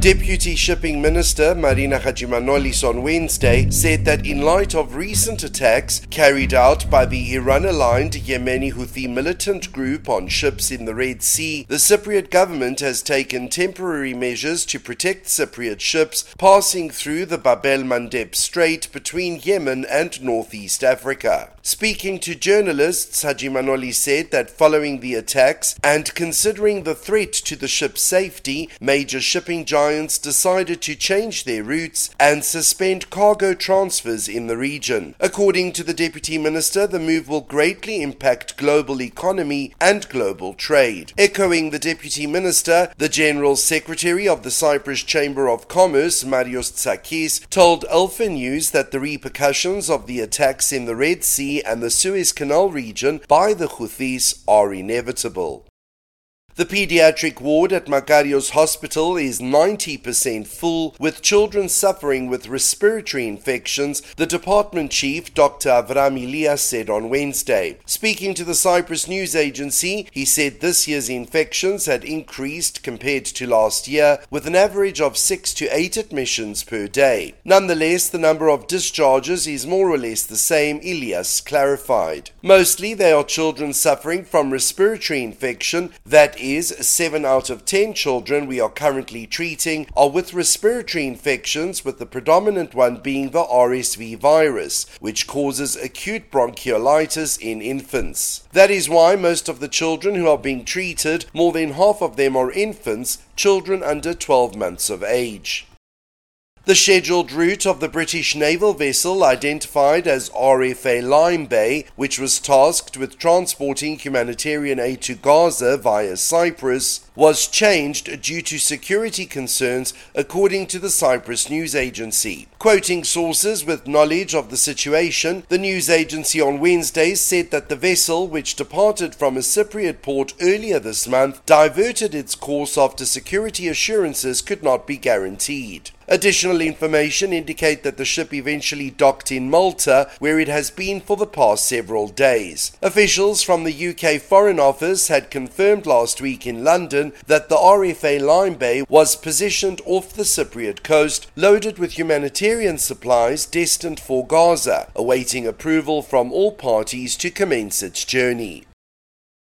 Deputy Shipping Minister Marina Hadjimanolis on Wednesday said that in light of recent attacks carried out by the Iran-aligned Yemeni Houthi militant group on ships in the Red Sea, the Cypriot government has taken temporary measures to protect Cypriot ships passing through the Bab el-Mandeb Strait between Yemen and northeast Africa. Speaking to journalists, Hadjimanolis said that following the attacks and considering the threat to the ship's safety, major shipping giants decided to change their routes and suspend cargo transfers in the region. According to the Deputy Minister, the move will greatly impact global economy and global trade. Echoing the Deputy Minister, the General Secretary of the Cyprus Chamber of Commerce, Marios Tsakis, told Alpha News that the repercussions of the attacks in the Red Sea and the Suez Canal region by the Houthis are inevitable. The pediatric ward at Makarios Hospital is 90% full, with children suffering with respiratory infections, the department chief, Dr Avraam Elias, said on Wednesday. Speaking to the Cyprus News Agency, he said this year's infections had increased compared to last year, with an average of 6 to 8 admissions per day. Nonetheless, the number of discharges is more or less the same, Elias clarified. Mostly they are children suffering from respiratory infection, that is 7 out of 10 children we are currently treating are with respiratory infections, with the predominant one being the RSV virus, which causes acute bronchiolitis in infants. That is why most of the children who are being treated, more than half of them are infants, children under 12 months of age. The scheduled route of the British naval vessel identified as RFA Lime Bay, which was tasked with transporting humanitarian aid to Gaza via Cyprus, was changed due to security concerns, according to the Cyprus News Agency. Quoting sources with knowledge of the situation, the news agency on Wednesday said that the vessel, which departed from a Cypriot port earlier this month, diverted its course after security assurances could not be guaranteed. Additional information indicate that the ship eventually docked in Malta, where it has been for the past several days. Officials from the UK Foreign Office had confirmed last week in London that the RFA Lime Bay was positioned off the Cypriot coast, loaded with humanitarian supplies destined for Gaza, awaiting approval from all parties to commence its journey.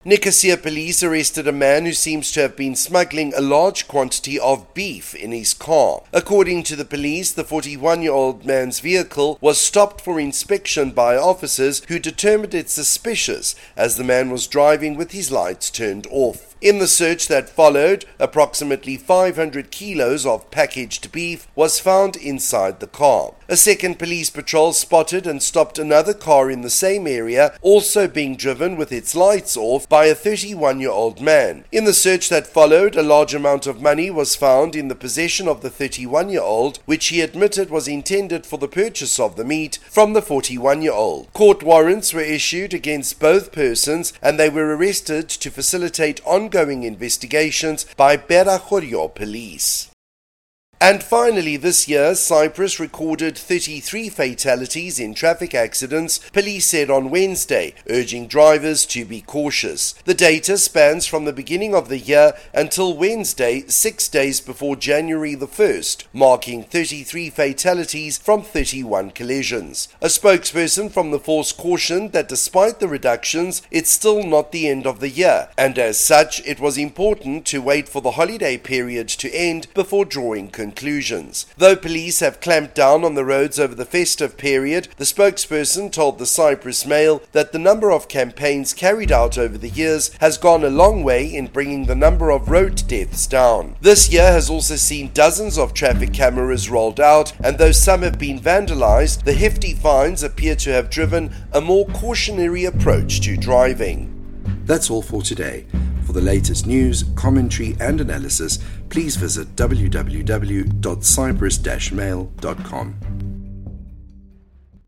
Nicosia police arrested a man who seems to have been smuggling a large quantity of beef in his car. According to the police, the 41-year-old man's vehicle was stopped for inspection by officers who determined it suspicious, as the man was driving with his lights turned off. In the search that followed, approximately 500 kilos of packaged beef was found inside the car. A second police patrol spotted and stopped another car in the same area, also being driven with its lights off by a 31-year-old man. In the search that followed, a large amount of money was found in the possession of the 31-year-old, which he admitted was intended for the purchase of the meat from the 41-year-old. Court warrants were issued against both persons, and they were arrested to facilitate ongoing investigations by Perahorio police. And finally, this year, Cyprus recorded 33 fatalities in traffic accidents, police said on Wednesday, urging drivers to be cautious. The data spans from the beginning of the year until Wednesday, 6 days before January the 1st, marking 33 fatalities from 31 collisions. A spokesperson from the force cautioned that despite the reductions, it's still not the end of the year, and as such, it was important to wait for the holiday period to end before drawing conclusions. Though police have clamped down on the roads over the festive period, the spokesperson told the Cyprus Mail that the number of campaigns carried out over the years has gone a long way in bringing the number of road deaths down. This year has also seen dozens of traffic cameras rolled out, and though some have been vandalized, the hefty fines appear to have driven a more cautionary approach to driving. That's all for today. For the latest news, commentary and analysis, please visit www.cyprus-mail.com.